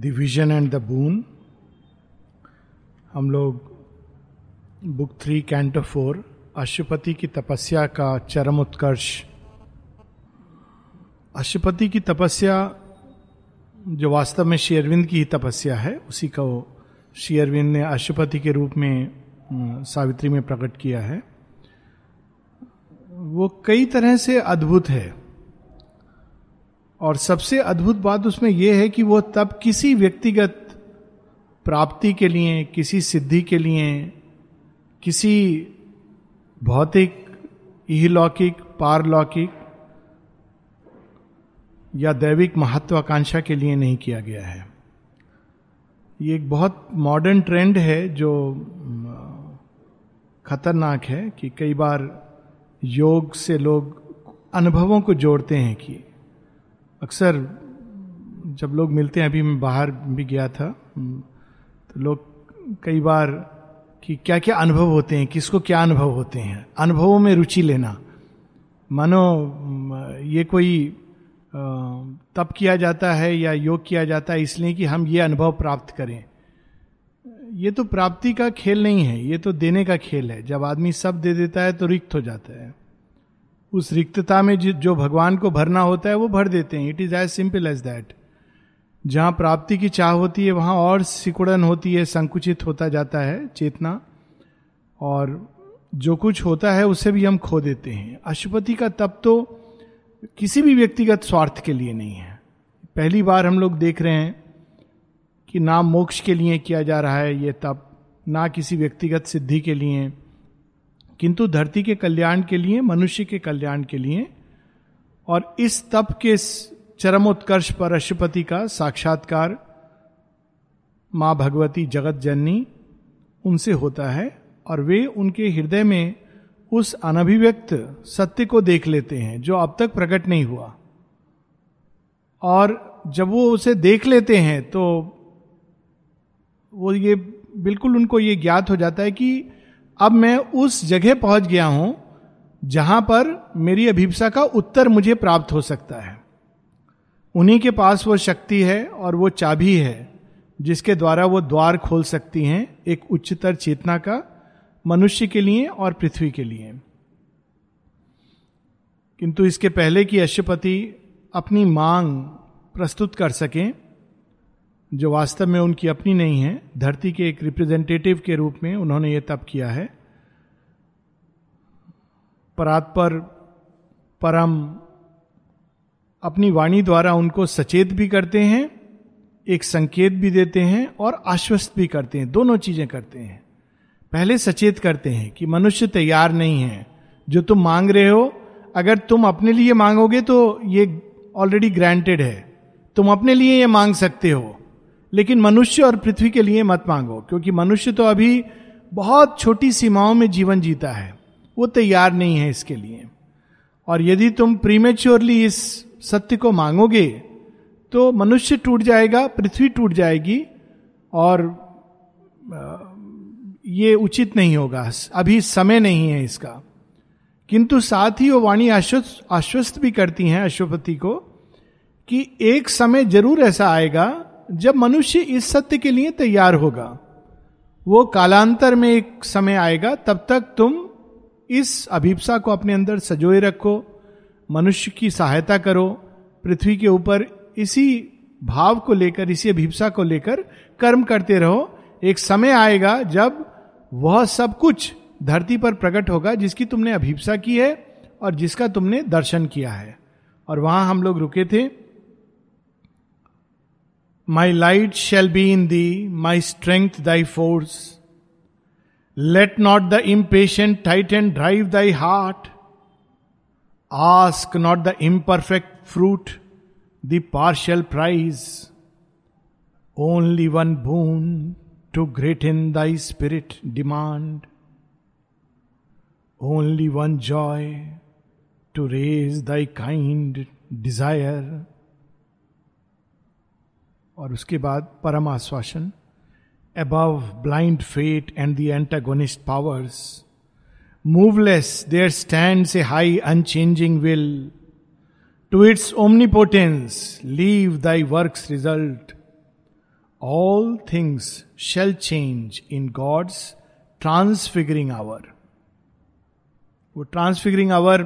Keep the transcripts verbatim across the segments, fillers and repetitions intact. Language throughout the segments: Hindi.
The Vision and the Boon. हम लोग book three canto four Ashwapati की तपस्या का चरम उत्कर्ष. अश्वपति की तपस्या जो वास्तव में श्री अरविंद की ही तपस्या है, उसी को श्री अरविंद ने अश्वपति के रूप में सावित्री में प्रकट किया है. वो कई तरह से अद्भुत है और सबसे अद्भुत बात उसमें यह है कि वो तब किसी व्यक्तिगत प्राप्ति के लिए, किसी सिद्धि के लिए, किसी भौतिक, इहलौकिक, पारलौकिक या दैविक महत्वाकांक्षा के लिए नहीं किया गया है. ये एक बहुत मॉडर्न ट्रेंड है जो खतरनाक है कि कई बार योग से लोग अनुभवों को जोड़ते हैं. कि अक्सर जब लोग मिलते हैं, अभी मैं बाहर भी गया था तो लोग कई बार कि क्या क्या अनुभव होते हैं, किसको क्या अनुभव होते हैं, अनुभवों में रुचि लेना, मानो ये कोई तप किया जाता है या योग किया जाता है इसलिए कि हम ये अनुभव प्राप्त करें. ये तो प्राप्ति का खेल नहीं है, ये तो देने का खेल है. जब आदमी सब दे देता है तो रिक्त हो जाता है. उस रिक्तता में जो भगवान को भरना होता है वो भर देते हैं. It is as simple as that. जहाँ प्राप्ति की चाह होती है वहाँ और सिकुड़न होती है, संकुचित होता जाता है चेतना, और जो कुछ होता है उसे भी हम खो देते हैं. अश्वपति का तप तो किसी भी व्यक्तिगत स्वार्थ के लिए नहीं है. पहली बार हम लोग देख रहे हैं कि ना मोक्ष के लिए किया जा रहा है ये तप, ना किसी व्यक्तिगत सिद्धि के लिए, किंतु धरती के कल्याण के लिए, मनुष्य के कल्याण के लिए. और इस तप के चरमोत्कर्ष पर अश्वपति का साक्षात्कार माँ भगवती जगत जननी उनसे होता है और वे उनके हृदय में उस अनभिव्यक्त सत्य को देख लेते हैं जो अब तक प्रकट नहीं हुआ. और जब वो उसे देख लेते हैं तो वो ये बिल्कुल उनको ये ज्ञात हो जाता है कि अब मैं उस जगह पहुंच गया हूं जहां पर मेरी अभिप्सा का उत्तर मुझे प्राप्त हो सकता है. उन्हीं के पास वो शक्ति है और वो चाबी है जिसके द्वारा वो द्वार खोल सकती हैं एक उच्चतर चेतना का, मनुष्य के लिए और पृथ्वी के लिए. किंतु इसके पहले कि अश्वपति अपनी मांग प्रस्तुत कर सकें जो वास्तव में उनकी अपनी नहीं है, धरती के एक रिप्रेजेंटेटिव के रूप में उन्होंने ये तप किया है. परात्पर परम अपनी वाणी द्वारा उनको सचेत भी करते हैं, एक संकेत भी देते हैं और आश्वस्त भी करते हैं. दोनों चीजें करते हैं. पहले सचेत करते हैं कि मनुष्य तैयार नहीं है. जो तुम मांग रहे हो, अगर तुम अपने लिए मांगोगे तो ये ऑलरेडी ग्रांटेड है, तुम अपने लिए ये मांग सकते हो, लेकिन मनुष्य और पृथ्वी के लिए मत मांगो, क्योंकि मनुष्य तो अभी बहुत छोटी सीमाओं में जीवन जीता है, वो तैयार नहीं है इसके लिए. और यदि तुम प्रीमेच्योरली इस सत्य को मांगोगे तो मनुष्य टूट जाएगा, पृथ्वी टूट जाएगी और ये उचित नहीं होगा. अभी समय नहीं है इसका. किंतु साथ ही वो वाणी आश्वस्त आश्वस्त भी करती हैं अश्वपति को कि एक समय जरूर ऐसा आएगा जब मनुष्य इस सत्य के लिए तैयार होगा. वो कालांतर में एक समय आएगा, तब तक तुम इस अभिप्सा को अपने अंदर सजोए रखो, मनुष्य की सहायता करो, पृथ्वी के ऊपर इसी भाव को लेकर, इसी अभिप्सा को लेकर कर्म करते रहो. एक समय आएगा जब वह सब कुछ धरती पर प्रकट होगा जिसकी तुमने अभिप्सा की है और जिसका तुमने दर्शन किया है. और वहां हम लोग रुके थे. My light shall be in thee, my strength thy force. Let not the impatient titan drive thy heart. Ask not the imperfect fruit, the partial prize. Only one boon to greaten thy spirit demand. Only one joy to raise thy kind desire. और उसके बाद परम आश्वासन. Above blind fate and the antagonist powers, moveless there stands a high unchanging will. To its omnipotence leave thy work's result. All things shall change in God's transfiguring hour. वो transfiguring hour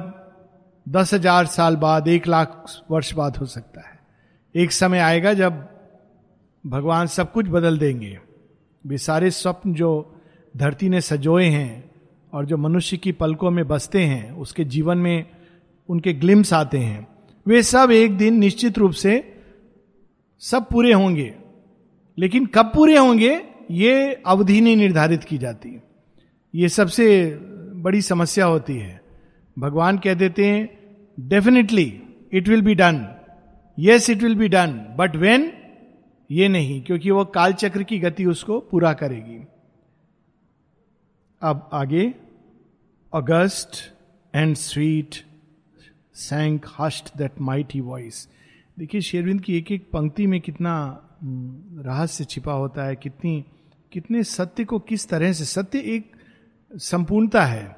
दस हजार साल बाद, एक लाख वर्ष बाद हो सकता है. एक समय आएगा जब भगवान सब कुछ बदल देंगे. वे सारे स्वप्न जो धरती ने सजोए हैं और जो मनुष्य की पलकों में बसते हैं, उसके जीवन में उनके ग्लिम्स आते हैं, वे सब एक दिन निश्चित रूप से सब पूरे होंगे. लेकिन कब पूरे होंगे ये अवधि नहीं निर्धारित की जाती. ये सबसे बड़ी समस्या होती है. भगवान कह देते हैं definitely it will be done, yes it will be done, but when ये नहीं, क्योंकि वो कालचक्र की गति उसको पूरा करेगी. अब आगे, August and sweet sank हस्ट that mighty voice. देखिए शेरविंद की एक एक पंक्ति में कितना रहस्य छिपा होता है, कितनी कितने सत्य को किस तरह से. सत्य एक संपूर्णता है.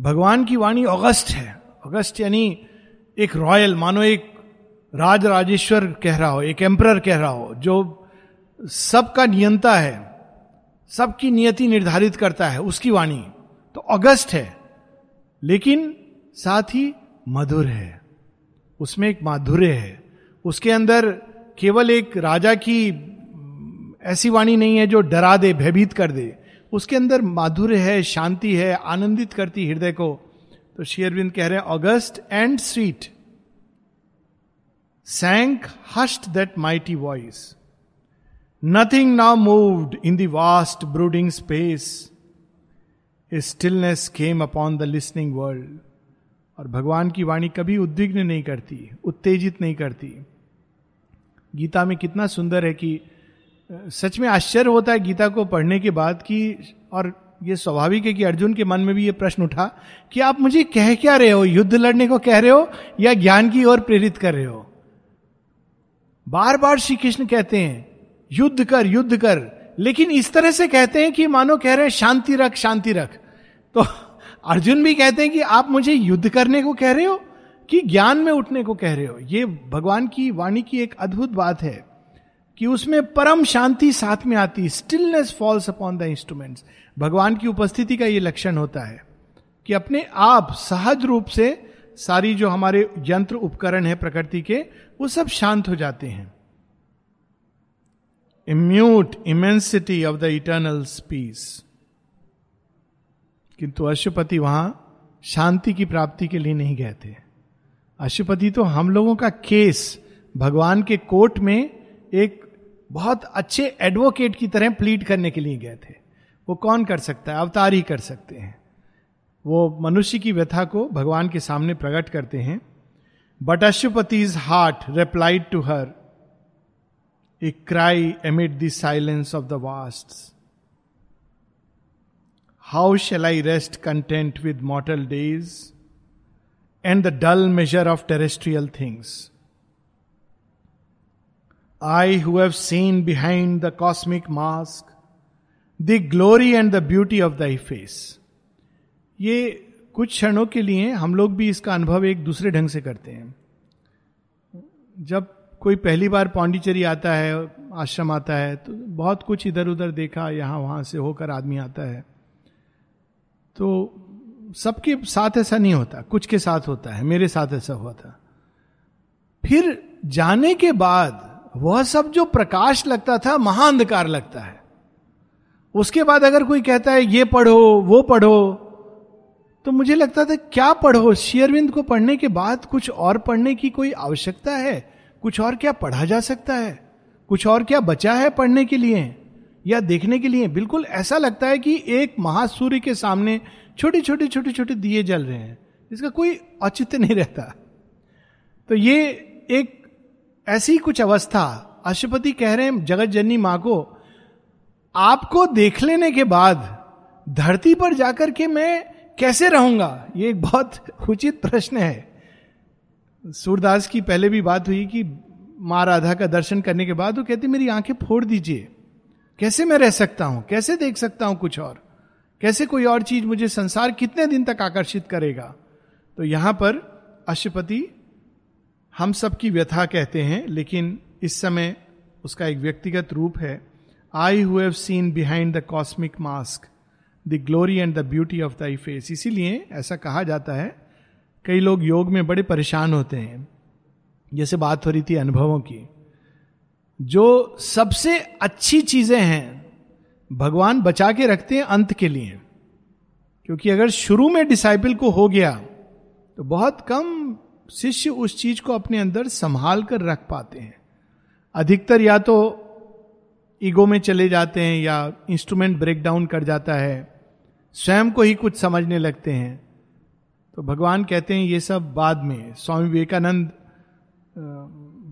भगवान की वाणी अगस्त है. अगस्त यानी एक रॉयल, मानो एक राज राजेश्वर कह रहा हो, एक एम्परर कह रहा हो, जो सबका नियंता है, सबकी नियति निर्धारित करता है, उसकी वाणी तो अगस्त है, लेकिन साथ ही मधुर है. उसमें एक माधुर्य है. उसके अंदर केवल एक राजा की ऐसी वाणी नहीं है जो डरा दे, भयभीत कर दे. उसके अंदर माधुर्य है, शांति है, आनंदित करती हृदय को. तो श्री अरविंद कह रहे हैं august and sweet sank hushed that mighty voice. Nothing now moved in the vast brooding space. A stillness came upon the listening world. और भगवान की वाणी कभी उद्विग्न नहीं करती, उत्तेजित नहीं करती. गीता में कितना सुंदर है कि सच में आश्चर्य होता है गीता को पढ़ने के बाद कि, और ये स्वाभाविक है कि अर्जुन के मन में भी ये प्रश्न उठा कि आप मुझे कह क्या रहे हो, युद्ध लड़ने को कह रहे हो या ज्ञान की ओर प्रेरित कर रहे हो. बार बार श्री कृष्ण कहते हैं युद्ध कर युद्ध कर, लेकिन इस तरह से कहते हैं कि मानो कह रहे हैं शांति रख शांति रख. तो अर्जुन भी कहते हैं कि आप मुझे युद्ध करने को कह रहे हो कि ज्ञान में उठने को कह रहे हो. ये भगवान की वाणी की एक अद्भुत बात है कि उसमें परम शांति साथ में आती. Stillness falls upon the instruments. भगवान की उपस्थिति का ये लक्षण होता है कि अपने आप सहज रूप से सारी जो हमारे यंत्र उपकरण है प्रकृति के, वो सब शांत हो जाते हैं. A mute immensity of the eternal peace. किंतु अश्वपति वहां शांति की प्राप्ति के लिए नहीं गए थे. अश्वपति तो हम लोगों का केस भगवान के कोर्ट में एक बहुत अच्छे एडवोकेट की तरह प्लीड करने के लिए गए थे. वो कौन कर सकता है, अवतार ही कर सकते हैं. वो मनुष्य की व्यथा को भगवान के सामने प्रकट करते हैं. But Ashwapati's heart replied to her a cry amid the silence of the vasts. How shall I rest content with mortal days and the dull measure of terrestrial things. I who have seen behind the cosmic mask the glory and the beauty of thy face. ये कुछ क्षणों के लिए हम लोग भी इसका अनुभव एक दूसरे ढंग से करते हैं. जब कोई पहली बार पौंडीचेरी आता है, आश्रम आता है, तो बहुत कुछ इधर उधर देखा, यहाँ वहाँ से होकर आदमी आता है. तो सबके साथ ऐसा नहीं होता, कुछ के साथ होता है. मेरे साथ ऐसा हुआ था. फिर जाने के बाद वह सब जो प्रकाश लगता था महाअंधकार लगता है. उसके बाद अगर कोई कहता है ये पढ़ो वो पढ़ो, तो मुझे लगता था क्या पढ़ो. श्री अरविंद को पढ़ने के बाद कुछ और पढ़ने की कोई आवश्यकता है? कुछ और क्या पढ़ा जा सकता है? कुछ और क्या बचा है पढ़ने के लिए या देखने के लिए? बिल्कुल ऐसा लगता है कि एक महासूर्य के सामने छोटे छोटे छोटे छोटे दिए जल रहे हैं, इसका कोई औचित्य नहीं रहता. तो ये एक ऐसी कुछ अवस्था. अश्वपति कह रहे हैं जगत जननी माँ को, आपको देख लेने के बाद धरती पर जाकर के मैं कैसे रहूंगा? ये एक बहुत उचित प्रश्न है. सूरदास की पहले भी बात हुई कि माँ राधा का दर्शन करने के बाद वो कहती मेरी आंखें फोड़ दीजिए, कैसे मैं रह सकता हूं, कैसे देख सकता हूं कुछ और, कैसे कोई और चीज मुझे संसार कितने दिन तक आकर्षित करेगा? तो यहां पर अश्वपति हम सबकी व्यथा कहते हैं, लेकिन इस समय उसका एक व्यक्तिगत रूप है. I who have seen behind the cosmic mask the glory and the beauty of thy face. इसीलिए ऐसा कहा जाता है. कई लोग योग में बड़े परेशान होते हैं, जैसे बात हो रही थी अनुभवों की. जो सबसे अच्छी चीजें हैं भगवान बचा के रखते हैं अंत के लिए, क्योंकि अगर शुरू में डिसाइपल को हो गया तो बहुत कम शिष्य उस चीज को अपने अंदर संभाल कर रख पाते हैं. अधिकतर या तो ईगो में चले जाते हैं या इंस्ट्रूमेंट ब्रेकडाउन कर जाता है, स्वयं को ही कुछ समझने लगते हैं. तो भगवान कहते हैं ये सब बाद में. स्वामी विवेकानंद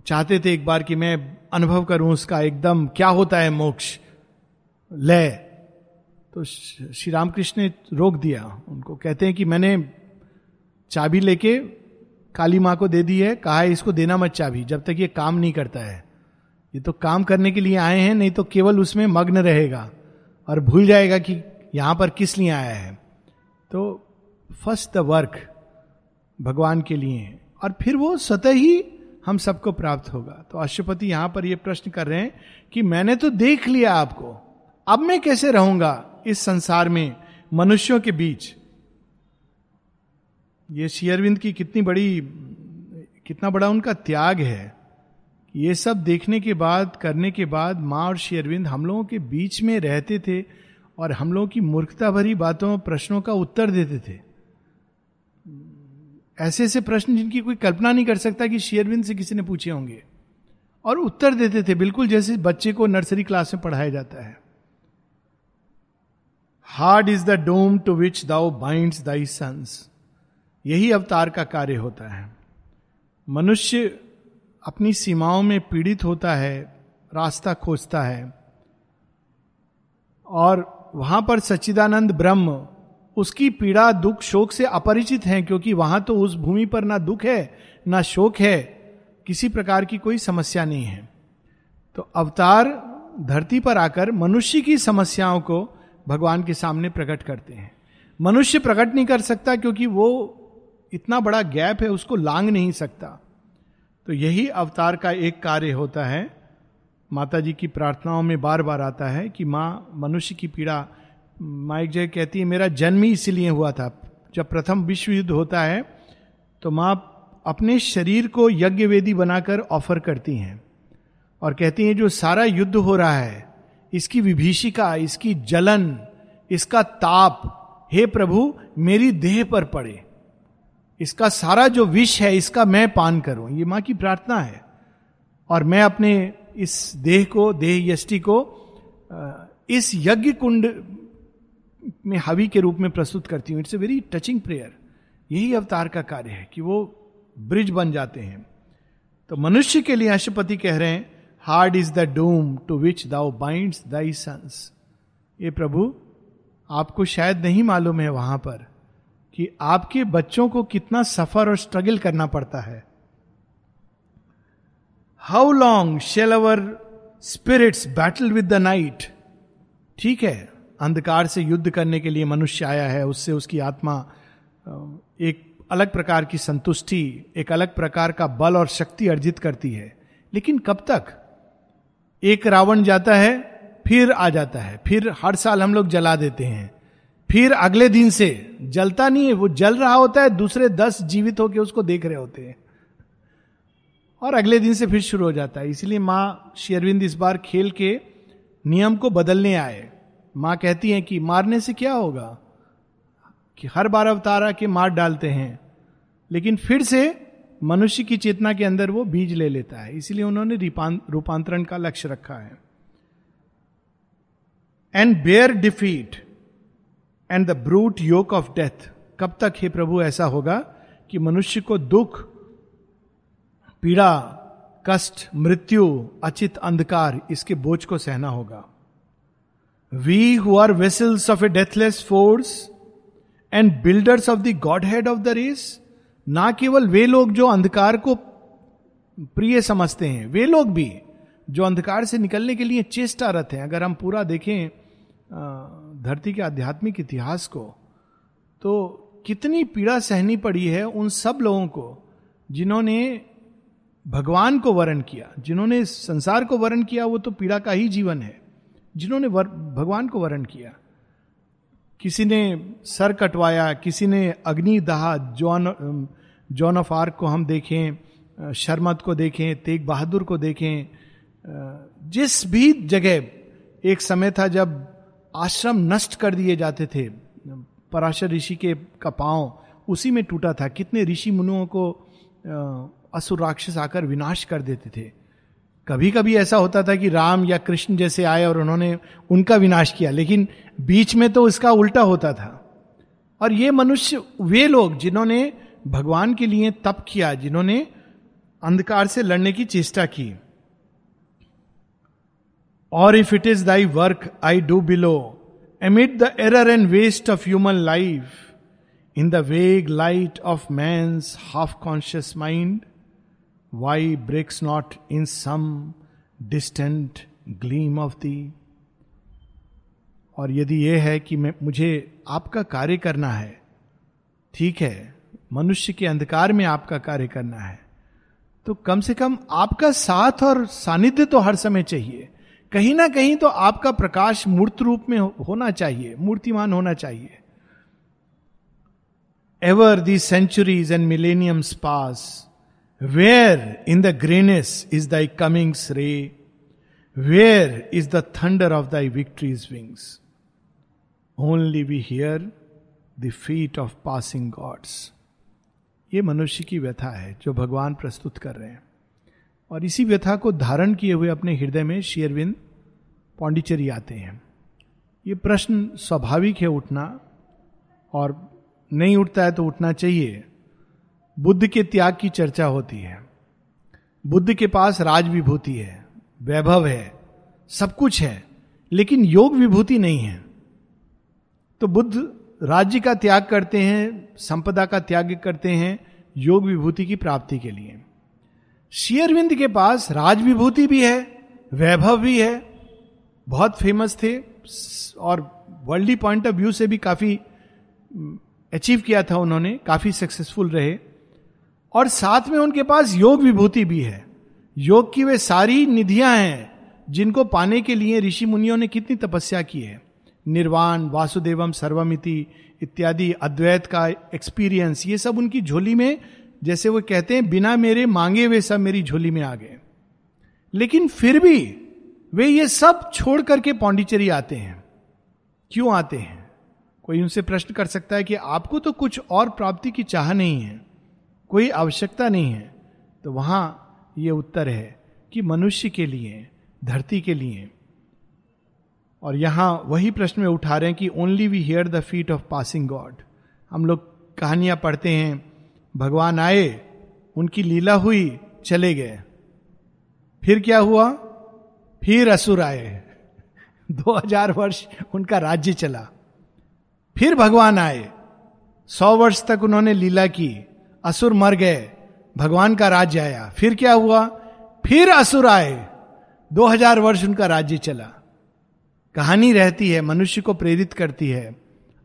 चाहते थे एक बार कि मैं अनुभव करूं उसका एकदम क्या होता है मोक्ष ले, तो श्री रामकृष्ण ने रोक दिया उनको. कहते हैं कि मैंने चाबी लेके काली माँ को दे दी है, कहा है इसको देना मत चाबी जब तक ये काम नहीं करता है. ये तो काम करने के लिए आए हैं, नहीं तो केवल उसमें मग्न रहेगा और भूल जाएगा कि यहाँ पर किस लिए आया है. तो फर्स्ट द वर्क भगवान के लिए है और फिर वो स्वतः ही हम सबको प्राप्त होगा. तो अश्वपति यहाँ पर ये प्रश्न कर रहे हैं कि मैंने तो देख लिया आपको, अब मैं कैसे रहूंगा इस संसार में मनुष्यों के बीच. ये श्री अरविंद की कितनी बड़ी कितना बड़ा उनका त्याग है. ये सब देखने के बाद, करने के बाद माँ और श्री अरविंद हम लोगों के बीच में रहते थे और हम लोगों की मूर्खता भरी बातों, प्रश्नों का उत्तर देते थे. ऐसे ऐसे प्रश्न जिनकी कोई कल्पना नहीं कर सकता कि श्री अरविंद से किसी ने पूछे होंगे, और उत्तर देते थे बिल्कुल जैसे बच्चे को नर्सरी क्लास में पढ़ाया जाता है. Hard is the doom to which thou binds thy sons. यही अवतार का कार्य होता है. मनुष्य अपनी सीमाओं में पीड़ित होता है, रास्ता खोजता है और वहां पर सच्चिदानंद ब्रह्म उसकी पीड़ा, दुख, शोक से अपरिचित हैं, क्योंकि वहां तो उस भूमि पर ना दुख है ना शोक है, किसी प्रकार की कोई समस्या नहीं है. तो अवतार धरती पर आकर मनुष्य की समस्याओं को भगवान के सामने प्रकट करते हैं. मनुष्य प्रकट नहीं कर सकता क्योंकि वो इतना बड़ा गैप है, उसको लांग नहीं सकता. तो यही अवतार का एक कार्य होता है. माता जी की प्रार्थनाओं में बार बार आता है कि माँ मनुष्य की पीड़ा, माँ एक जगह कहती है मेरा जन्म ही इसीलिए हुआ था. जब प्रथम विश्व युद्ध होता है तो माँ अपने शरीर को यज्ञ वेदी बनाकर ऑफर करती हैं और कहती हैं जो सारा युद्ध हो रहा है, इसकी विभीषिका, इसकी जलन, इसका ताप, हे प्रभु मेरी देह पर पड़े, इसका सारा जो विष है इसका मैं पान करूं. ये माँ की प्रार्थना है. और मैं अपने इस देह को, देह यष्टि को इस यज्ञ कुंड में हवि के रूप में प्रस्तुत करती हूँ. It's a very touching prayer. यही अवतार का कार्य है कि वो ब्रिज बन जाते हैं. तो मनुष्य के लिए अश्वपति कह रहे हैं hard is the doom to which thou binds thy sons. ये प्रभु आपको शायद नहीं मालूम है वहां पर कि आपके बच्चों को कितना सफर और स्ट्रगल करना पड़ता है. How long shall our spirits battle with the night. ठीक है, अंधकार से युद्ध करने के लिए मनुष्य आया है, उससे उसकी आत्मा एक अलग प्रकार की संतुष्टि, एक अलग प्रकार का बल और शक्ति अर्जित करती है. लेकिन कब तक? एक रावण जाता है, फिर आ जाता है, फिर हर साल हम लोग जला देते हैं, फिर अगले दिन से जलता नहीं है, वो जल रहा होता है, दूसरे दस जीवित होकर उसको देख रहे होते हैं और अगले दिन से फिर शुरू हो जाता है. इसीलिए माँ श्री अरविंद इस बार खेल के नियम को बदलने आए. माँ कहती हैं कि मारने से क्या होगा, कि हर बार अवतार आके मार डालते हैं, लेकिन फिर से मनुष्य की चेतना के अंदर वो बीज ले लेता है. इसीलिए उन्होंने रूपांतरण का लक्ष्य रखा है. And bear defeat and the brute yoke of death. कब तक हे प्रभु ऐसा होगा कि मनुष्य को दुख, पीड़ा, कष्ट, मृत्यु, अचित अंधकार, इसके बोझ को सहना होगा. We who are vessels of a deathless force and builders of the godhead of the race. ना केवल वे लोग जो अंधकार को प्रिय समझते हैं, वे लोग भी जो अंधकार से निकलने के लिए चेष्टारत हैं. अगर हम पूरा देखें धरती के आध्यात्मिक इतिहास को, तो कितनी पीड़ा सहनी पड़ी है उन सब लोगों को जिन्होंने भगवान को वरण किया, जिन्होंने संसार को वरण किया वो तो पीड़ा का ही जीवन है, जिन्होंने भगवान को वरण किया, किसी ने सर कटवाया, किसी ने अग्नि दहा, जॉन जॉन ऑफ आर्क को हम देखें, शर्मत को देखें, तेग बहादुर को देखें, जिस भी जगह एक समय था जब आश्रम नष्ट कर दिए जाते थे, पराशर ऋषि के का पाँव उसी में टूटा था, कितने ऋषि मुनियों को असुर राक्षस आकर विनाश कर देते थे। कभी कभी ऐसा होता था कि राम या कृष्ण जैसे आए और उन्होंने उनका विनाश किया, लेकिन बीच में तो इसका उल्टा होता था। और ये मनुष्य, वे लोग जिन्होंने भगवान के लिए तप किया, जिन्होंने अंधकार से लड़ने की चेष्टा की, और if it is thy work I do below amid the error and waste of human life in the vague light of man's half conscious mind why breaks not in some distant gleam of thee. और यदि यह है कि मैं मुझे आपका कार्य करना है, ठीक है, मनुष्य के अंधकार में आपका कार्य करना है, तो कम से कम आपका साथ और सानिध्य तो हर समय चाहिए, कहीं ना कहीं तो आपका प्रकाश मूर्त रूप में होना चाहिए, मूर्तिमान होना चाहिए। Ever the centuries and millenniums pass Where in the grayness is thy coming's ray? Where is the thunder of thy victory's wings? Only we hear the feet of passing gods. ये मनुष्य की व्यथा है जो भगवान प्रस्तुत कर रहे हैं, और इसी व्यथा को धारण किए हुए अपने हृदय में श्री अरविंद पौंडिचेरी आते हैं। ये प्रश्न स्वाभाविक है उठना, और नहीं उठता है तो उठना चाहिए। बुद्ध के त्याग की चर्चा होती है, बुद्ध के पास राज विभूति है, वैभव है, सब कुछ है, लेकिन योग विभूति नहीं है। तो बुद्ध राज्य का त्याग करते हैं, संपदा का त्याग करते हैं योग विभूति की प्राप्ति के लिए। श्री अरविंद के पास राज विभूति भी है, वैभव भी है, बहुत फेमस थे और वर्ल्डली पॉइंट ऑफ व्यू से भी काफी अचीव किया था उन्होंने, काफी सक्सेसफुल रहे, और साथ में उनके पास योग विभूति भी है। योग की वे सारी निधियां हैं जिनको पाने के लिए ऋषि मुनियों ने कितनी तपस्या की है। निर्वाण, वासुदेवम सर्वमिति इत्यादि, अद्वैत का एक्सपीरियंस, ये सब उनकी झोली में, जैसे वो कहते हैं बिना मेरे मांगे वे सब मेरी झोली में आ गए। लेकिन फिर भी वे ये सब छोड़ करके पौंडीचेरी आते हैं। क्यों आते हैं? कोई उनसे प्रश्न कर सकता है कि आपको तो कुछ और प्राप्ति की चाह नहीं है, कोई आवश्यकता नहीं है। तो वहां यह उत्तर है कि मनुष्य के लिए, धरती के लिए। और यहां वही प्रश्न में उठा रहे हैं कि only we hear the feet of passing god. हम लोग कहानियां पढ़ते हैं, भगवान आए, उनकी लीला हुई, चले गए, फिर क्या हुआ? फिर असुर आए, दो हजार वर्ष उनका राज्य चला, फिर भगवान आए, सौ वर्ष तक उन्होंने लीला की, असुर मर गए, भगवान का राज्य आया, फिर क्या हुआ? फिर असुर आए, दो हजार वर्ष उनका राज्य चला। कहानी रहती है, मनुष्य को प्रेरित करती है,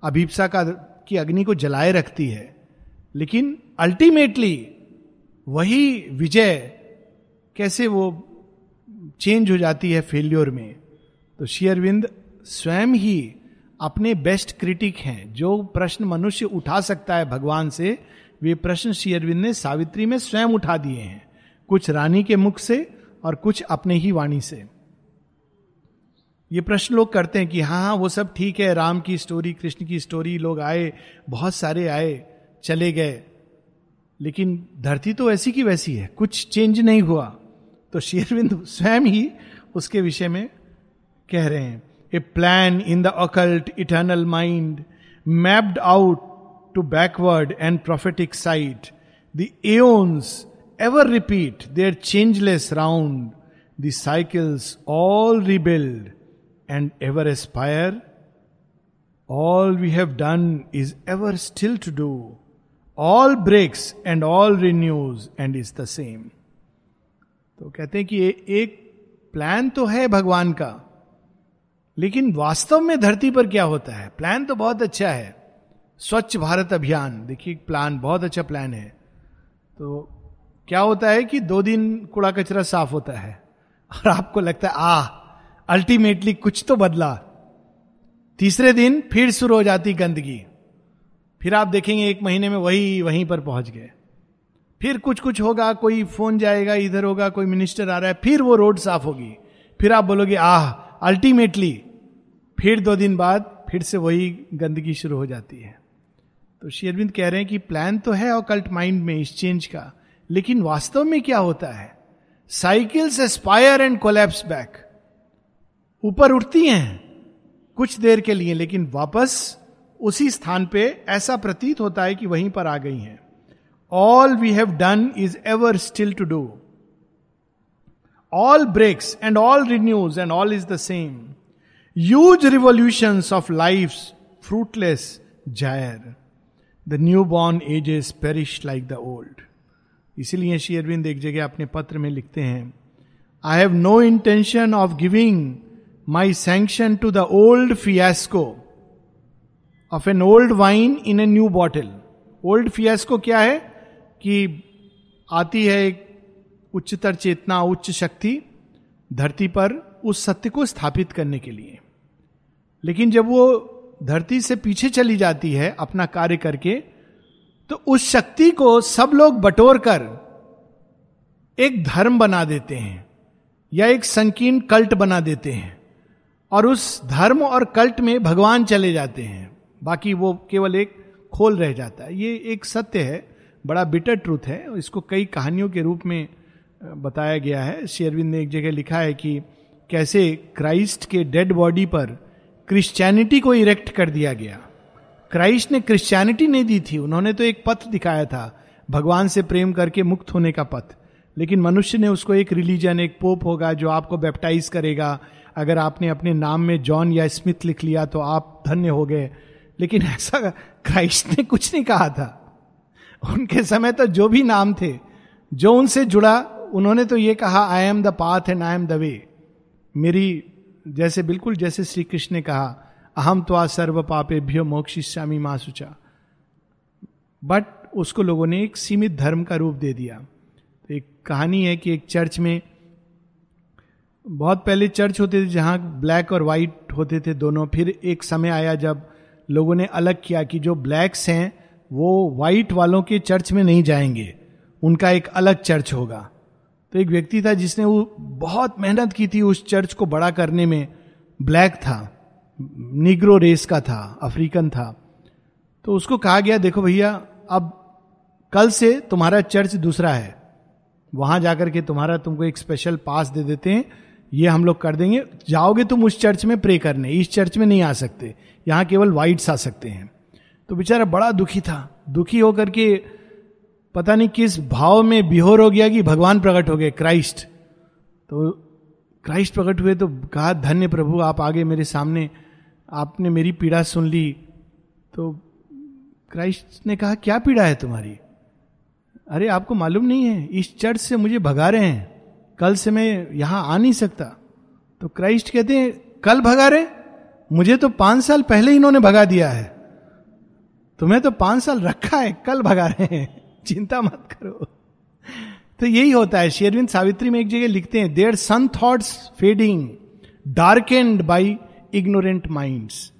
अभिप्सा का की अग्नि को जलाए रखती है, लेकिन अल्टीमेटली वही विजय कैसे वो चेंज हो जाती है फेल्योर में। तो श्री अरविंद स्वयं ही अपने बेस्ट क्रिटिक हैं। जो प्रश्न मनुष्य उठा सकता है भगवान से, वे प्रश्न श्री अरविंद ने सावित्री में स्वयं उठा दिए हैं, कुछ रानी के मुख से और कुछ अपने ही वाणी से। ये प्रश्न लोग करते हैं कि हाँ हाँ वो सब ठीक है, राम की स्टोरी, कृष्ण की स्टोरी, लोग आए, बहुत सारे आए, चले गए, लेकिन धरती तो ऐसी की वैसी है, कुछ चेंज नहीं हुआ। तो श्री अरविंद स्वयं ही उसके विषय में कह रहे हैं, a plan in the occult eternal mind mapped out to backward and prophetic sight, the aeons ever repeat their changeless round, the cycles all rebuild and ever aspire, all we have done is ever still to do, all breaks and all renews and is the same. तो कहते हैं कि एक प्लान तो है भगवान का, लेकिन वास्तव में धरती पर क्या होता है? प्लान तो बहुत अच्छा है, स्वच्छ भारत अभियान देखिए, प्लान बहुत अच्छा प्लान है, तो क्या होता है कि दो दिन कूड़ा कचरा साफ होता है और आपको लगता है आह अल्टीमेटली कुछ तो बदला। तीसरे दिन फिर शुरू हो जाती गंदगी, फिर आप देखेंगे एक महीने में वही वहीं पर पहुंच गए। फिर कुछ कुछ होगा, कोई फोन जाएगा, इधर होगा, कोई मिनिस्टर आ रहा है, फिर वो रोड साफ होगी, फिर आप बोलोगे आह अल्टीमेटली। फिर दो दिन बाद फिर से वही गंदगी शुरू हो जाती है। तो श्री अरविंद कह रहे हैं कि प्लान तो है ऑकल्ट माइंड में इस चेंज का, लेकिन वास्तव में क्या होता है, cycles aspire and collapse back, ऊपर उठती हैं कुछ देर के लिए लेकिन वापस उसी स्थान पे ऐसा प्रतीत होता है कि वहीं पर आ गई हैं। All we have done is ever still to do, all breaks and all renews and all is the same, huge revolutions of life's fruitless gyre, the new born ages perish like the old. इसीलिए श्री अरविंद एक जगह अपने पत्र में लिखते हैं, I have no intention of giving my sanction to the old fiasco of an old wine in a new bottle. Old fiasco क्या है कि आती है एक उच्चतर चेतना, उच्च शक्ति धरती पर उस सत्य को स्थापित करने के लिए, लेकिन जब वो धरती से पीछे चली जाती है अपना कार्य करके, तो उस शक्ति को सब लोग बटोर कर एक धर्म बना देते हैं या एक संकीर्ण कल्ट बना देते हैं, और उस धर्म और कल्ट में भगवान चले जाते हैं, बाकी वो केवल एक खोल रह जाता है। ये एक सत्य है, बड़ा बिटर ट्रूथ है, इसको कई कहानियों के रूप में बताया गया है। श्री अरविंद ने एक जगह लिखा है कि कैसे क्राइस्ट के डेड बॉडी पर क्रिश्चियनिटी को इरेक्ट कर दिया गया। क्राइस्ट ने क्रिश्चियनिटी नहीं दी थी, उन्होंने तो एक पथ दिखाया था भगवान से प्रेम करके मुक्त होने का पथ, लेकिन मनुष्य ने उसको एक रिलीजन, एक पोप होगा जो आपको बैप्टाइज करेगा, अगर आपने अपने नाम में जॉन या स्मिथ लिख लिया तो आप धन्य हो गए। लेकिन ऐसा क्राइस्ट ने कुछ नहीं कहा था। उनके समय तो जो भी नाम थे जो उनसे जुड़ा, उन्होंने तो ये कहा I am the path and I am the way, मेरी जैसे, बिल्कुल जैसे श्री कृष्ण ने कहा अहम त्वा सर्व पापेभ्यो मोक्षयिष्यामि मा शुचा। बट उसको लोगों ने एक सीमित धर्म का रूप दे दिया। तो एक कहानी है कि एक चर्च में, बहुत पहले चर्च होते थे जहाँ ब्लैक और वाइट होते थे दोनों, फिर एक समय आया जब लोगों ने अलग किया कि जो ब्लैक्स हैं वो वाइट वालों के चर्च में नहीं जाएंगे, उनका एक अलग चर्च होगा। तो एक व्यक्ति था जिसने वो बहुत मेहनत की थी उस चर्च को बड़ा करने में, ब्लैक था, निग्रो रेस का था, अफ्रीकन था। तो उसको कहा गया देखो भैया अब कल से तुम्हारा चर्च दूसरा है, वहां जाकर के तुम्हारा, तुमको एक स्पेशल पास दे देते हैं, ये हम लोग कर देंगे, जाओगे तुम उस चर्च में प्रे करने, इस चर्च में नहीं आ सकते, यहाँ केवल वाइट्स आ सकते हैं। तो बेचारा बड़ा दुखी था, दुखी होकर के पता नहीं किस भाव में बिहोर हो गया कि भगवान प्रकट हो गए, क्राइस्ट। तो क्राइस्ट प्रकट हुए तो कहा धन्य प्रभु आप आगे मेरे सामने, आपने मेरी पीड़ा सुन ली। तो क्राइस्ट ने कहा क्या पीड़ा है तुम्हारी? अरे आपको मालूम नहीं है, इस चर्च से मुझे भगा रहे हैं, कल से मैं यहाँ आ नहीं सकता। तो क्राइस्ट कहते हैं कल भगा रहे, मुझे तो पांच साल पहले इन्होंने भगा दिया है, तुम्हें तो पांच साल रखा है, कल भगा रहे हैं, चिंता मत करो। तो यही होता है। श्री अरविंद सावित्री में एक जगह लिखते हैं, their sun thoughts fading darkened by ignorant minds.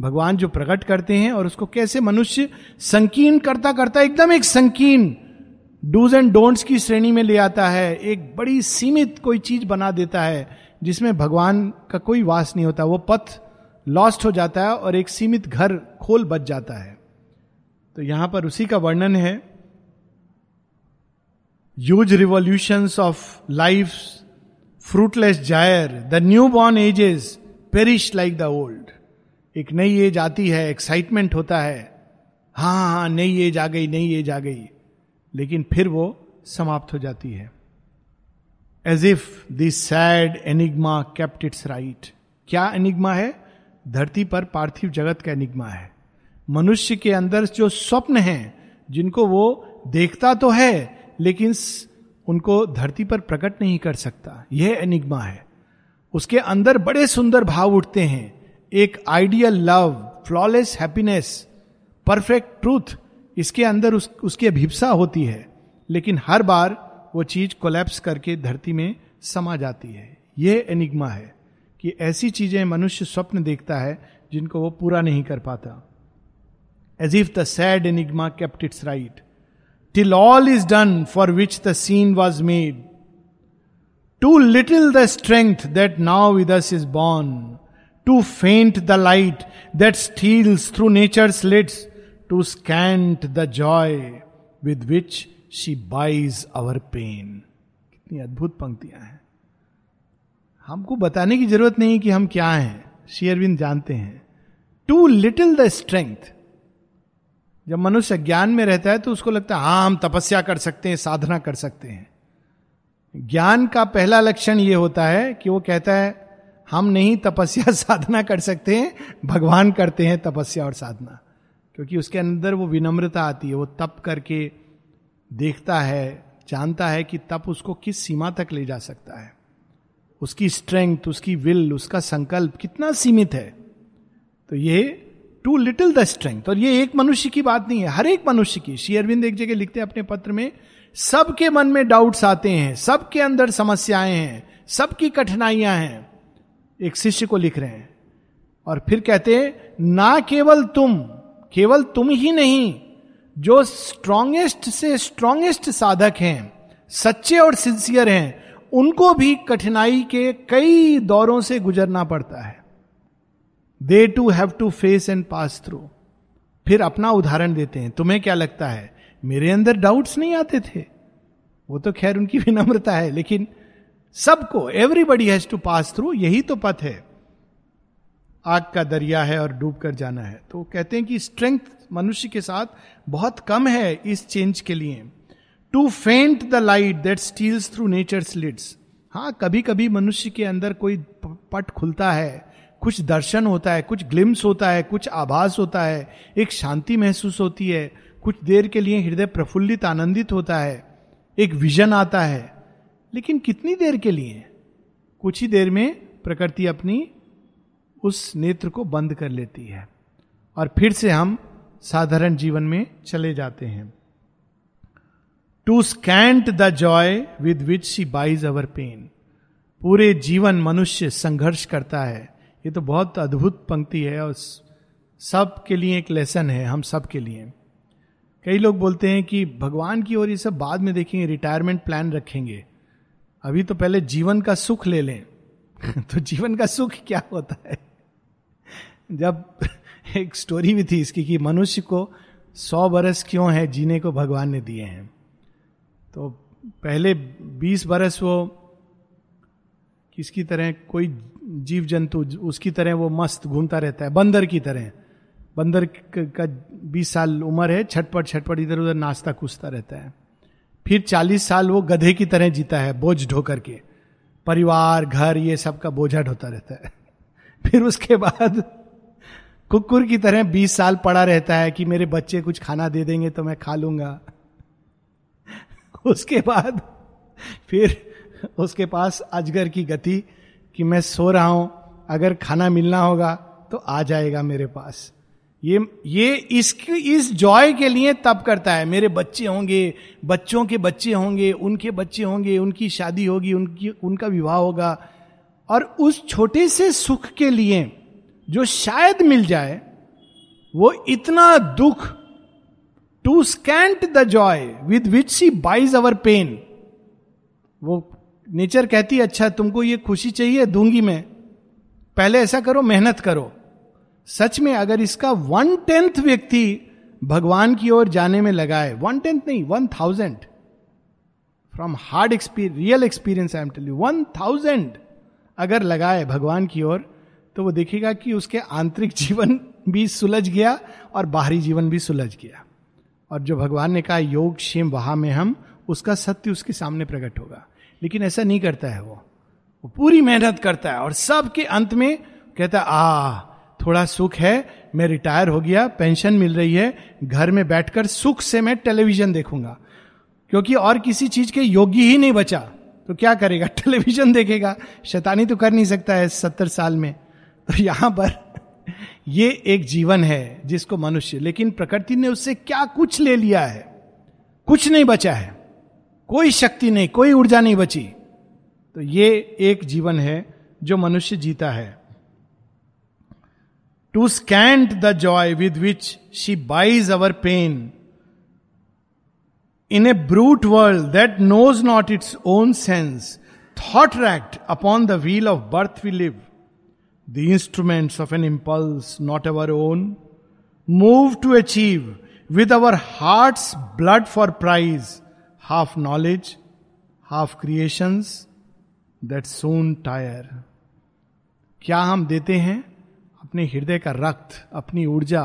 भगवान जो प्रकट करते हैं और उसको कैसे मनुष्य संकीर्ण करता करता एकदम एक संकीर्ण डूज एंड डोंट्स की श्रेणी में ले आता है, एक बड़ी सीमित कोई चीज बना देता है जिसमें भगवान का कोई वास नहीं होता, वो पथ लॉस्ट हो जाता है और एक सीमित घर खोल बच जाता है। तो यहां पर उसी का वर्णन है, Huge revolutions of life's fruitless gyre, the newborn ages perish like the old. एक नई एज आती है, एक्साइटमेंट होता है, हाँ हाँ नई एज आ गई, नई एज आ गई, लेकिन फिर वो समाप्त हो जाती है। As if this sad enigma kept its right. क्या एनिग्मा है? धरती पर पार्थिव जगत का एनिग्मा है। मनुष्य के अंदर जो स्वप्न हैं, जिनको वो देखता तो है लेकिन उनको धरती पर प्रकट नहीं कर सकता, यह एनिग्मा है। उसके अंदर बड़े सुंदर भाव उठते हैं, एक ideal love, flawless happiness, perfect truth, इसके अंदर उस, उसकी अभिप्सा होती है, लेकिन हर बार वो चीज कोलैप्स करके धरती में समा जाती है। यह एनिग्मा है कि ऐसी चीजें मनुष्य स्वप्न देखता है जिनको वो पूरा नहीं कर पाता। As if the sad enigma kept its right till all is done for which the scene was made, too little the strength that now with us is born, too faint the light that steals through nature's lids, too scant the joy with which she buys our pain. कितनी अद्भुत पंक्तियां हैं। हमको बताने की जरूरत नहीं कि हम क्या हैं, श्री अरविंद जानते हैं। टू लिटिल द स्ट्रेंथ, जब मनुष्य ज्ञान में रहता है तो उसको लगता है हाँ हम तपस्या कर सकते हैं, साधना कर सकते हैं। ज्ञान का पहला लक्षण यह होता है कि वो कहता है हम नहीं तपस्या साधना कर सकते हैं, भगवान करते हैं तपस्या और साधना, क्योंकि उसके अंदर वो विनम्रता आती है। वो तप करके देखता है, जानता है कि तप उसको किस सीमा तक ले जा सकता है, उसकी स्ट्रेंथ, उसकी विल, उसका संकल्प कितना सीमित है। तो ये टू लिटिल द स्ट्रेंथ, और ये एक मनुष्य की बात नहीं है, हर एक मनुष्य की। श्री अरविंद एक जगह लिखते हैं अपने पत्र में, सबके मन में डाउट्स आते हैं, सबके अंदर समस्याएं हैं, सबकी कठिनाइयां हैं। एक शिष्य को लिख रहे हैं और फिर कहते हैं ना केवल तुम, केवल तुम ही नहीं, जो स्ट्रॉन्गेस्ट से स्ट्रॉन्गेस्ट साधक हैं, सच्चे और सिंसियर हैं, उनको भी कठिनाई के कई दौरों से गुजरना पड़ता है। They too have to face and pass through. फिर अपना उदाहरण देते हैं, तुम्हें क्या लगता है मेरे अंदर डाउट्स नहीं आते थे? वो तो खैर उनकी विनम्रता है, लेकिन सबको, everybody has to pass through. यही तो पथ है, आग का दरिया है और डूब कर जाना है। तो कहते हैं कि स्ट्रेंथ मनुष्य के साथ बहुत कम है इस चेंज के लिए। Too faint the light that steals through nature's lids. हाँ, कभी कभी मनुष्य के अंदर कोई पट खुलता है, कुछ दर्शन होता है, कुछ ग्लिम्स होता है, कुछ आभास होता है, एक शांति महसूस होती है, कुछ देर के लिए हृदय प्रफुल्लित आनंदित होता है, एक विजन आता है, लेकिन कितनी देर के लिए? कुछ ही देर में प्रकृति अपनी उस नेत्र को बंद कर लेती है और फिर से हम साधारण जीवन में चले जाते हैं। Too scant the joy with which she buys our pain. पूरे जीवन मनुष्य संघर्ष करता है। ये तो बहुत अद्भुत पंक्ति है और सब के लिए एक लेसन है, हम सब के लिए। कई लोग बोलते हैं कि भगवान की ओर ये सब बाद में देखेंगे, रिटायरमेंट प्लान रखेंगे, अभी तो पहले जीवन का सुख ले लें। तो जीवन का सुख क्या होता है? जब एक स्टोरी भी थी इसकी कि मनुष्य को सौ बरस क्यों है जीने को भगवान ने दिए हैं। तो पहले बीस बरस वो किसकी तरह, कोई जीव जंतु उसकी तरह वो मस्त घूमता रहता है, बंदर की तरह। बंदर का बीस साल उम्र है, छटपट छटपट इधर उधर नाश्ता कूदता रहता है। फिर चालीस साल वो गधे की तरह जीता है, बोझ ढोकर के, परिवार, घर, ये सब का बोझा ढोता रहता है। फिर उसके बाद कुकुर की तरह बीस साल पड़ा रहता है कि मेरे बच्चे कुछ खाना दे देंगे तो मैं खा लूंगा। उसके बाद फिर उसके पास अजगर की गति कि मैं सो रहा हूं, अगर खाना मिलना होगा तो आ जाएगा मेरे पास। ये ये इसकी इस जॉय के लिए तप करता है, मेरे बच्चे होंगे, बच्चों के बच्चे होंगे, उनके बच्चे होंगे, उनकी शादी होगी, उनकी उनका विवाह होगा। और उस छोटे से सुख के लिए जो शायद मिल जाए, वो इतना दुख। Too scant the joy with which she buys our pain. वो नेचर कहती है अच्छा तुमको ये खुशी चाहिए, दूंगी मैं, पहले ऐसा करो मेहनत करो। सच में अगर इसका वन टेंथ व्यक्ति भगवान की ओर जाने में लगाए, वन टेंथ नहीं, one thousand from hard experience, real experience I am telling you, one thousand अगर लगाए भगवान की ओर, तो वो देखेगा कि उसके आंतरिक जीवन भी सुलझ गया और बाहरी जीवन भी सुलझ गया। और जो भगवान ने कहा योग क्षेम वहां में हम, उसका सत्य उसके सामने प्रकट होगा। लेकिन ऐसा नहीं करता है वो वो पूरी मेहनत करता है और सबके अंत में कहता है आ थोड़ा सुख है, मैं रिटायर हो गया, पेंशन मिल रही है, घर में बैठकर सुख से मैं टेलीविजन देखूंगा, क्योंकि और किसी चीज के योग्य ही नहीं बचा। तो क्या करेगा? टेलीविजन देखेगा। शैतानी तो कर नहीं सकता है सत्तर साल में। तो यहां पर ये एक जीवन है जिसको मनुष्य, लेकिन प्रकृति ने उससे क्या कुछ ले लिया है, कुछ नहीं बचा है, कोई शक्ति नहीं, कोई ऊर्जा नहीं बची। तो ये एक जीवन है जो मनुष्य जीता है। Too scant the joy with which she buys our pain in a brute world that knows not its own sense, thought racked upon the wheel of birth we live, the instruments of an impulse not our own, move to achieve with our heart's blood for prize, half knowledge, half creations that soon tire. क्या हम देते हैं? अपने हृदय का रक्त, अपनी ऊर्जा,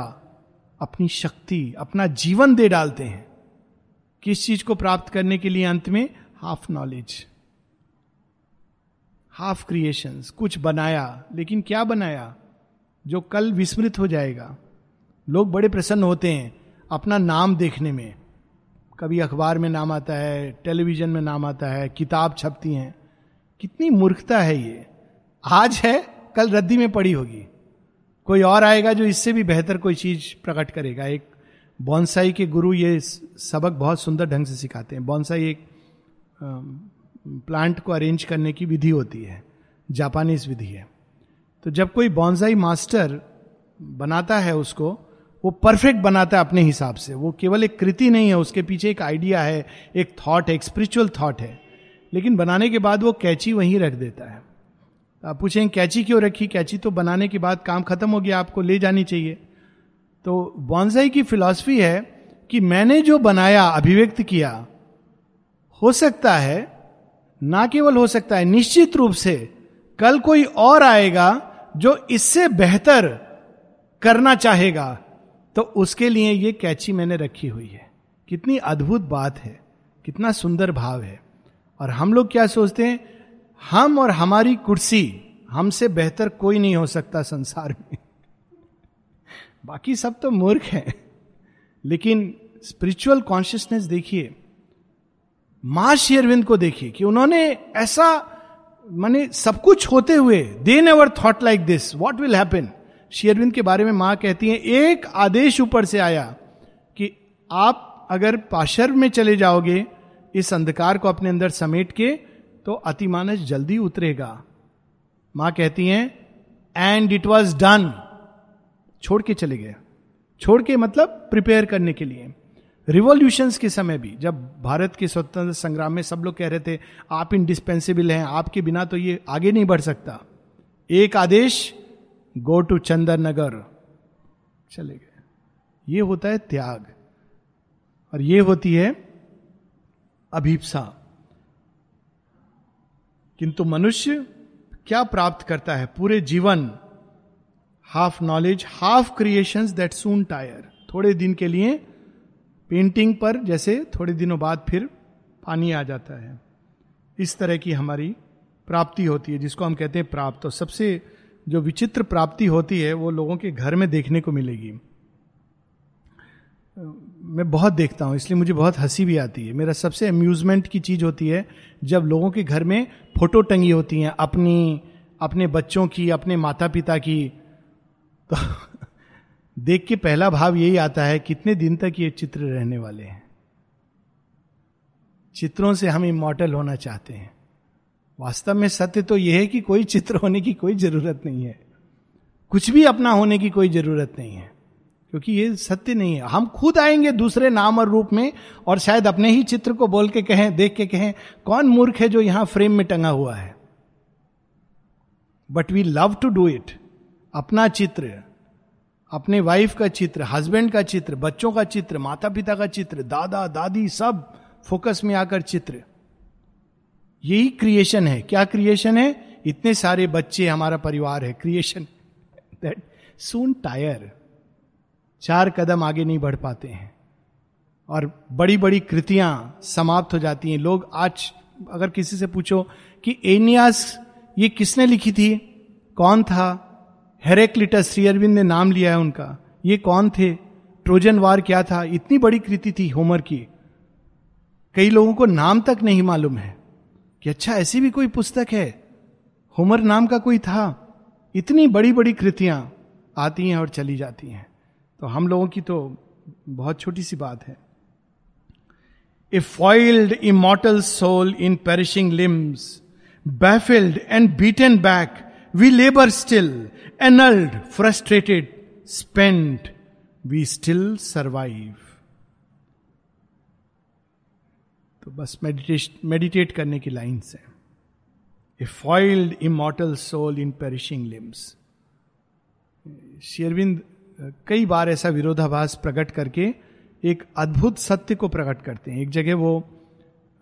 अपनी शक्ति, अपना जीवन दे डालते हैं। किस चीज को प्राप्त करने के लिए? अंत में half knowledge, half creations, कुछ बनाया, लेकिन क्या बनाया जो कल विस्मृत हो जाएगा। लोग बड़े प्रसन्न होते हैं अपना नाम देखने में, कभी अखबार में नाम आता है, टेलीविजन में नाम आता है, किताब छपती हैं। कितनी मूर्खता है ये। आज है, कल रद्दी में पड़ी होगी, कोई और आएगा जो इससे भी बेहतर कोई चीज प्रकट करेगा। एक बॉन्साई के गुरु ये सबक बहुत सुंदर ढंग से सिखाते हैं। बॉन्साई एक प्लांट को अरेंज करने की विधि होती है, जापानीज विधि है। तो जब कोई बॉन्साई मास्टर बनाता है उसको, वो परफेक्ट बनाता है अपने हिसाब से। वो केवल एक कृति नहीं है, उसके पीछे एक आइडिया है, एक थॉट है, एक स्पिरिचुअल थॉट है। लेकिन बनाने के बाद वो कैची वहीं रख देता है। आप पूछें कैची क्यों रखी? कैची तो बनाने के बाद काम खत्म हो गया, आपको ले जानी चाहिए। तो बॉन्साई की फिलॉसफी है कि मैंने जो बनाया, अभिव्यक्त किया, हो सकता है, ना केवल हो सकता है, निश्चित रूप से कल कोई और आएगा जो इससे बेहतर करना चाहेगा, तो उसके लिए ये कैची मैंने रखी हुई है। कितनी अद्भुत बात है, कितना सुंदर भाव है। और हम लोग क्या सोचते हैं? हम और हमारी कुर्सी, हमसे बेहतर कोई नहीं हो सकता संसार में। बाकी सब तो मूर्ख हैं। लेकिन स्पिरिचुअल कॉन्शियसनेस देखिए, मां श्री अरविंद को देखिए कि उन्होंने ऐसा, माने सब कुछ होते हुए, they never thought like this, what will happen. Shri Aurobindo के बारे में मां कहती हैं, एक आदेश ऊपर से आया कि आप अगर पाशर में चले जाओगे, इस अंधकार को अपने अंदर समेट के, तो अतिमानस जल्दी उतरेगा। मां कहती हैं, एंड इट वाज डन। छोड़ के चले गए। छोड़ के मतलब प्रिपेयर करने के लिए। रिवॉल्यूशंस के समय भी, जब भारत के स्वतंत्रता संग्राम में सब लोग कह रहे थे आप इंडिस्पेंसिबल हैं, आपके बिना तो ये आगे नहीं बढ़ सकता, एक आदेश, गो टू चंदनगर, चले गए। ये होता है त्याग, और ये होती है अभीप्सा। किंतु मनुष्य क्या प्राप्त करता है? पूरे जीवन half knowledge, half creations that soon tire. थोड़े दिन के लिए पेंटिंग पर जैसे, थोड़े दिनों बाद फिर पानी आ जाता है। इस तरह की हमारी प्राप्ति होती है, जिसको हम कहते हैं प्राप्त। तो सबसे जो विचित्र प्राप्ति होती है वो लोगों के घर में देखने को मिलेगी। मैं बहुत देखता हूँ, इसलिए मुझे बहुत हंसी भी आती है। मेरा सबसे अम्यूजमेंट की चीज़ होती है जब लोगों के घर में फोटो टंगी होती हैं अपनी, अपने बच्चों की, अपने माता पिता की। तो देख के पहला भाव यही आता है, कितने दिन तक ये चित्र रहने वाले हैं। चित्रों से हम इमॉर्टल होना चाहते हैं। वास्तव में सत्य तो यह है कि कोई चित्र होने की कोई जरूरत नहीं है, कुछ भी अपना होने की कोई जरूरत नहीं है, क्योंकि ये सत्य नहीं है। हम खुद आएंगे दूसरे नाम और रूप में, और शायद अपने ही चित्र को बोल के कहें, देख के कहें, कौन मूर्ख है जो यहां फ्रेम में टंगा हुआ है। But we love to do it. अपना चित्र, अपने वाइफ का चित्र, हस्बैंड का चित्र, बच्चों का चित्र, माता पिता का चित्र, दादा दादी, सब फोकस में आकर चित्र। यही क्रिएशन है। क्या क्रिएशन है? इतने सारे बच्चे, हमारा परिवार है, क्रिएशन दैट सून टायर। चार कदम आगे नहीं बढ़ पाते हैं और बड़ी बड़ी कृतियां समाप्त हो जाती हैं। लोग आज अगर किसी से पूछो कि एनियास ये किसने लिखी थी, कौन था? हेरेक्लिटस, श्री अरविंद ने नाम लिया है उनका। ये कौन थे? ट्रोजन वार क्या था? इतनी बड़ी कृति थी होमर की, कई लोगों को नाम तक नहीं मालूम है कि अच्छा ऐसी भी कोई पुस्तक है, होमर नाम का कोई था। इतनी बड़ी बड़ी कृतियां आती हैं और चली जाती हैं। तो हम लोगों की तो बहुत छोटी सी बात है। a foiled immortal soul in perishing limbs, baffled and beaten back, we labor still, annulled, frustrated, spent, we still survive. तो बस मेडिटेट मेडिटेट करने की लाइन्स हैं. A foiled immortal soul in perishing limbs. Shri Aurobindo कई बार ऐसा विरोधाभास प्रकट करके एक अद्भुत सत्य को प्रकट करते हैं. एक जगह वो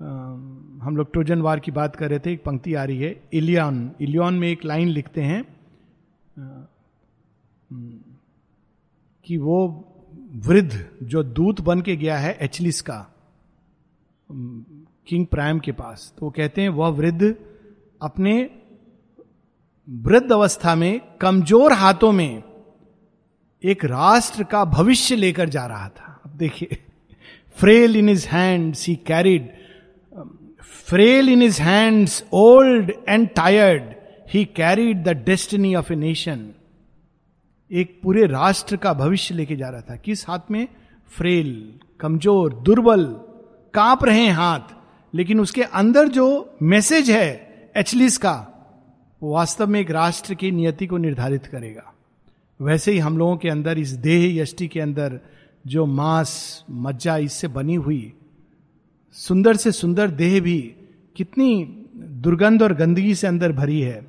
आ, हम लोग ट्रोजन वार की बात कर रहे थे, एक पंक्ति आ रही है इलियन इलियन में एक लाइन लिखते हैं कि वो वृद्ध जो दूत बन के गया है एचलिस का किंग प्रायम के पास, तो वो कहते हैं वह वृद्ध अपने वृद्ध अवस्था में कमजोर हाथों में एक राष्ट्र का भविष्य लेकर जा रहा था. अब देखिए, frail in his hands he carried frail in his hands old and tired he carried the destiny of a nation. एक पूरे राष्ट्र का भविष्य लेके जा रहा था. किस हाथ में? फ्रेल, कमजोर, दुर्बल, कांप रहे हाथ, लेकिन उसके अंदर जो मैसेज है एचलिस का वो वास्तव में एक राष्ट्र की नियति को निर्धारित करेगा. वैसे ही हम लोगों के अंदर, इस देह यष्टि के अंदर जो मांस मज्जा इससे बनी हुई सुंदर से सुंदर देह भी कितनी दुर्गंध और गंदगी से अंदर भरी है,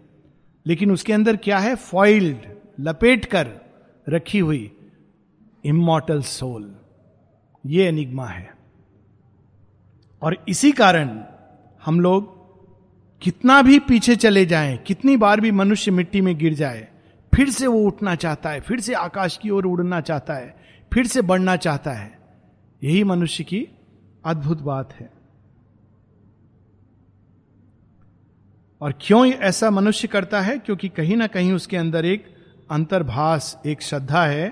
लेकिन उसके अंदर क्या है? फॉइल्ड, लपेट कर रखी हुई इमॉर्टल सोल. ये एनिग्मा है. और इसी कारण हम लोग कितना भी पीछे चले जाएं, कितनी बार भी मनुष्य मिट्टी में गिर जाए, फिर से वो उठना चाहता है, फिर से आकाश की ओर उड़ना चाहता है, फिर से बढ़ना चाहता है. यही मनुष्य की अद्भुत बात है. और क्यों ऐसा मनुष्य करता है? क्योंकि कहीं ना कहीं उसके अंदर एक अंतर्भास, एक श्रद्धा है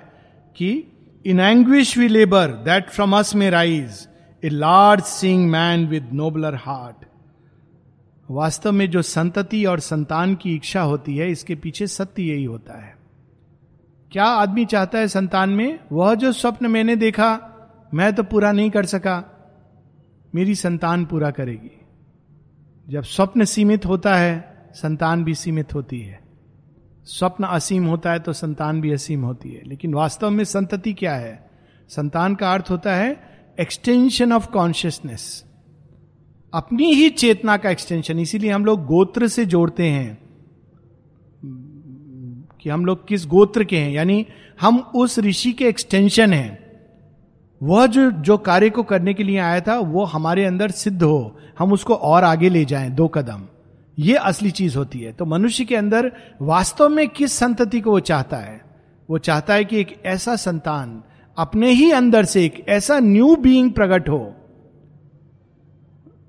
कि in anguish we labour that from us may rise a large seeing man with nobler heart. वास्तव में जो संतति और संतान की इच्छा होती है, इसके पीछे सत्य यही होता है. क्या आदमी चाहता है संतान में? वह जो स्वप्न मैंने देखा, मैं तो पूरा नहीं कर सका, मेरी संतान पूरा करेगी. जब स्वप्न सीमित होता है, संतान भी सीमित होती है. स्वप्न असीम होता है तो संतान भी असीम होती है. लेकिन वास्तव में संतति क्या है? संतान का अर्थ होता है एक्सटेंशन ऑफ कॉन्शियसनेस, अपनी ही चेतना का एक्सटेंशन. इसीलिए हम लोग गोत्र से जोड़ते हैं कि हम लोग किस गोत्र के हैं, यानी हम उस ऋषि के एक्सटेंशन हैं. वह जो जो कार्य को करने के लिए आया था वो हमारे अंदर सिद्ध हो, हम उसको और आगे ले जाएं दो कदम. ये असली चीज होती है. तो मनुष्य के अंदर वास्तव में किस संतति को वो चाहता है? वो चाहता है कि एक ऐसा संतान अपने ही अंदर से, एक ऐसा न्यू बीइंग प्रकट हो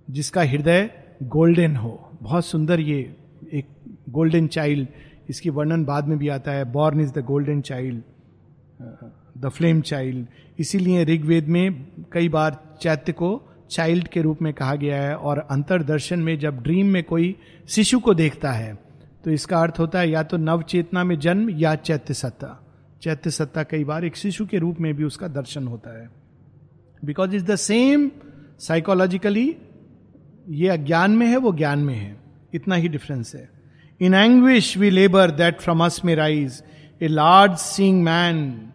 जिसका हृदय गोल्डन हो. बहुत सुंदर ये एक गोल्डन चाइल्ड, इसकी वर्णन बाद में भी आता है. Born is the golden child, the flame child. इसीलिए ऋग्वेद में कई बार चैत्य को चाइल्ड के रूप में कहा गया है. और अंतर्दर्शन में जब ड्रीम में कोई शिशु को देखता है तो इसका अर्थ होता है या तो नवचेतना में जन्म या चैत्य सत्ता. चैत्य सत्ता कई बार एक शिशु के रूप में भी उसका दर्शन होता है, because is the same psychologically. ये अज्ञान में है, वो ज्ञान में है, इतना ही डिफरेंस है. In anguish we labour that from us may rise a large seeing man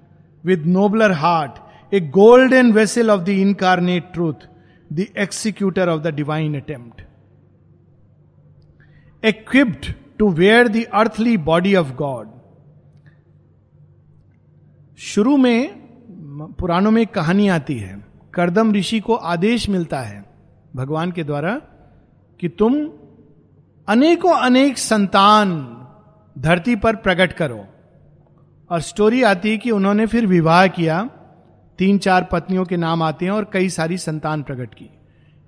with nobler heart, a golden vessel of the incarnate truth, the executor of the divine attempt, equipped to wear the earthly body of God. शुरू में पुराणों में एक कहानी आती है. कर्दम ऋषि को आदेश मिलता है भगवान के द्वारा कि तुम अनेकों अनेक संतान धरती पर प्रकट करो. और स्टोरी आती है कि उन्होंने फिर विवाह किया, तीन चार पत्नियों के नाम आते हैं और कई सारी संतान प्रकट की.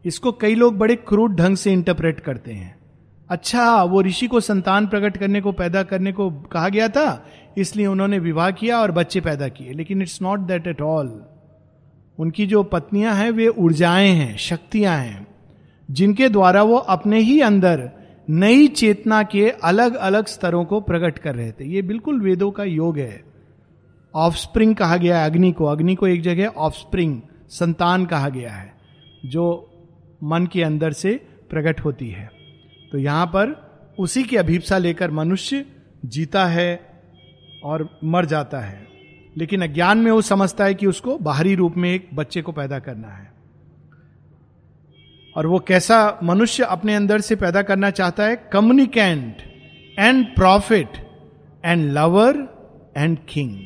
इसको कई लोग बड़े क्रूड ढंग से इंटरप्रेट करते हैं. अच्छा, वो ऋषि को संतान प्रकट करने को, पैदा करने को कहा गया था, इसलिए उन्होंने विवाह किया और बच्चे पैदा किए. लेकिन it's not that at all. उनकी जो पत्नियां हैं वे ऊर्जाएं हैं, शक्तियां हैं, जिनके द्वारा वो अपने ही अंदर नई चेतना के अलग अलग स्तरों को प्रकट कर रहे थे. ये बिल्कुल वेदों का योग है. ऑफस्प्रिंग कहा गया है अग्नि को. अग्नि को एक जगह ऑफस्प्रिंग, संतान कहा गया है. जो मन के अंदर से प्रकट होती है। तो यहाँ पर उसी की अभिप्सा लेकर मनुष्य जीता है और मर जाता है, लेकिन अज्ञान में वो समझता है कि उसको बाहरी रूप में एक बच्चे को पैदा करना है। और वो कैसा मनुष्य अपने अंदर से पैदा करना चाहता है? Communicant and prophet and lover and king.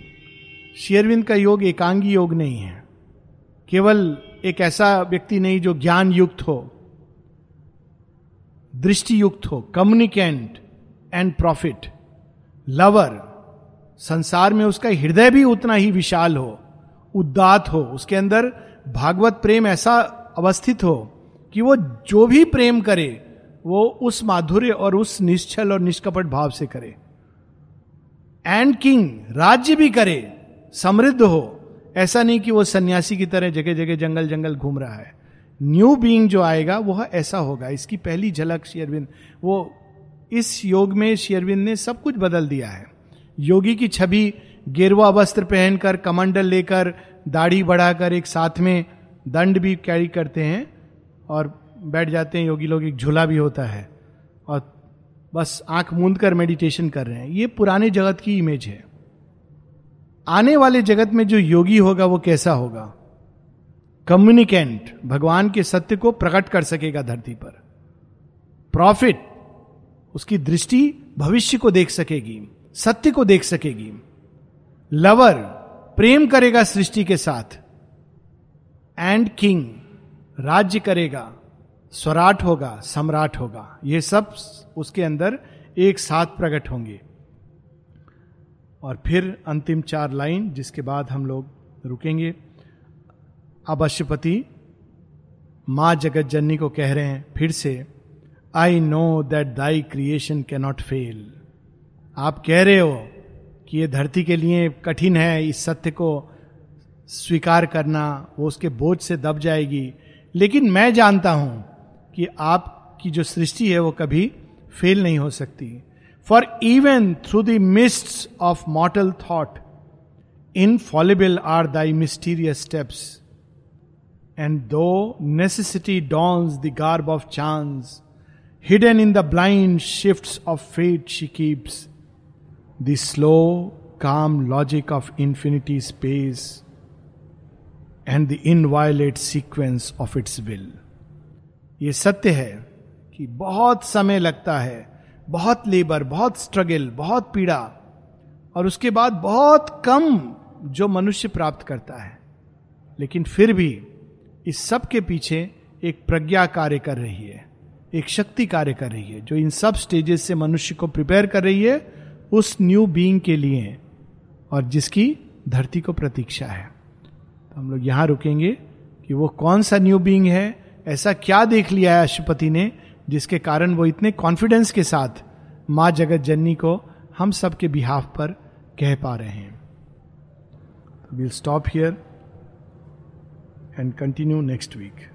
शेरविंद का योग एकांगी योग नहीं है, केवल एक ऐसा व्यक्ति नहीं जो ज्ञान युक्त हो, दृष्टि युक्त हो। कम्युनिकेंट एंड प्रॉफिट, लवर, संसार में उसका हृदय भी उतना ही विशाल हो, उदात हो, उसके अंदर भागवत प्रेम ऐसा अवस्थित हो कि वो जो भी प्रेम करे वो उस माधुर्य और उस निश्चल और निष्कपट भाव से करे। एंड किंग, राज्य भी करे, समृद्ध हो, ऐसा नहीं कि वो सन्यासी की तरह जगह जगह जंगल जंगल घूम रहा है। न्यू बीइंग जो आएगा वह ऐसा होगा। इसकी पहली झलक शेरविंद, वो इस योग में शेरविंद ने सब कुछ बदल दिया है। योगी की छवि गेरुआ वस्त्र पहनकर, कमंडल लेकर, दाढ़ी बढ़ाकर, एक साथ में दंड भी कैरी करते हैं और बैठ जाते हैं योगी लोग, एक झूला भी होता है और बस आंख मूंद कर मेडिटेशन कर रहे हैं। ये पुराने जगत की इमेज है। आने वाले जगत में जो योगी होगा वो कैसा होगा? कम्युनिकेंट, भगवान के सत्य को प्रकट कर सकेगा धरती पर। प्रॉफिट, उसकी दृष्टि भविष्य को देख सकेगी, सत्य को देख सकेगी। लवर, प्रेम करेगा सृष्टि के साथ। एंड किंग, राज्य करेगा, स्वराट होगा, सम्राट होगा। ये सब उसके अंदर एक साथ प्रकट होंगे। और फिर अंतिम चार लाइन जिसके बाद हम लोग रुकेंगे। अब अश्वपति माँ जगत जननी को कह रहे हैं फिर से, I know that thy creation cannot fail. आप कह रहे हो कि ये धरती के लिए कठिन है इस सत्य को स्वीकार करना, वो उसके बोझ से दब जाएगी, लेकिन मैं जानता हूं कि आपकी जो सृष्टि है वो कभी फेल नहीं हो सकती। For even through the mists of mortal thought infallible are thy mysterious steps, and though necessity dons the garb of chance, hidden in the blind shifts of fate she keeps the slow, calm logic of infinity space and the inviolate sequence of its will. ये सत्य है कि बहुत समय लगता है, बहुत लेबर, बहुत स्ट्रगल, बहुत पीड़ा, और उसके बाद बहुत कम जो मनुष्य प्राप्त करता है, लेकिन फिर भी इस सब के पीछे एक प्रज्ञा कार्य कर रही है, एक शक्ति कार्य कर रही है जो इन सब स्टेजेस से मनुष्य को प्रिपेयर कर रही है उस न्यू बीइंग के लिए और जिसकी धरती को प्रतीक्षा है। तो हम लोग यहाँ रुकेंगे कि वो कौन सा न्यू बीइंग है, ऐसा क्या देख लिया है अश्वपति ने जिसके कारण वो इतने कॉन्फिडेंस के साथ माँ जगत जननी को हम सब के बिहाफ पर कह पा रहे हैं। We'll stop here and continue next week.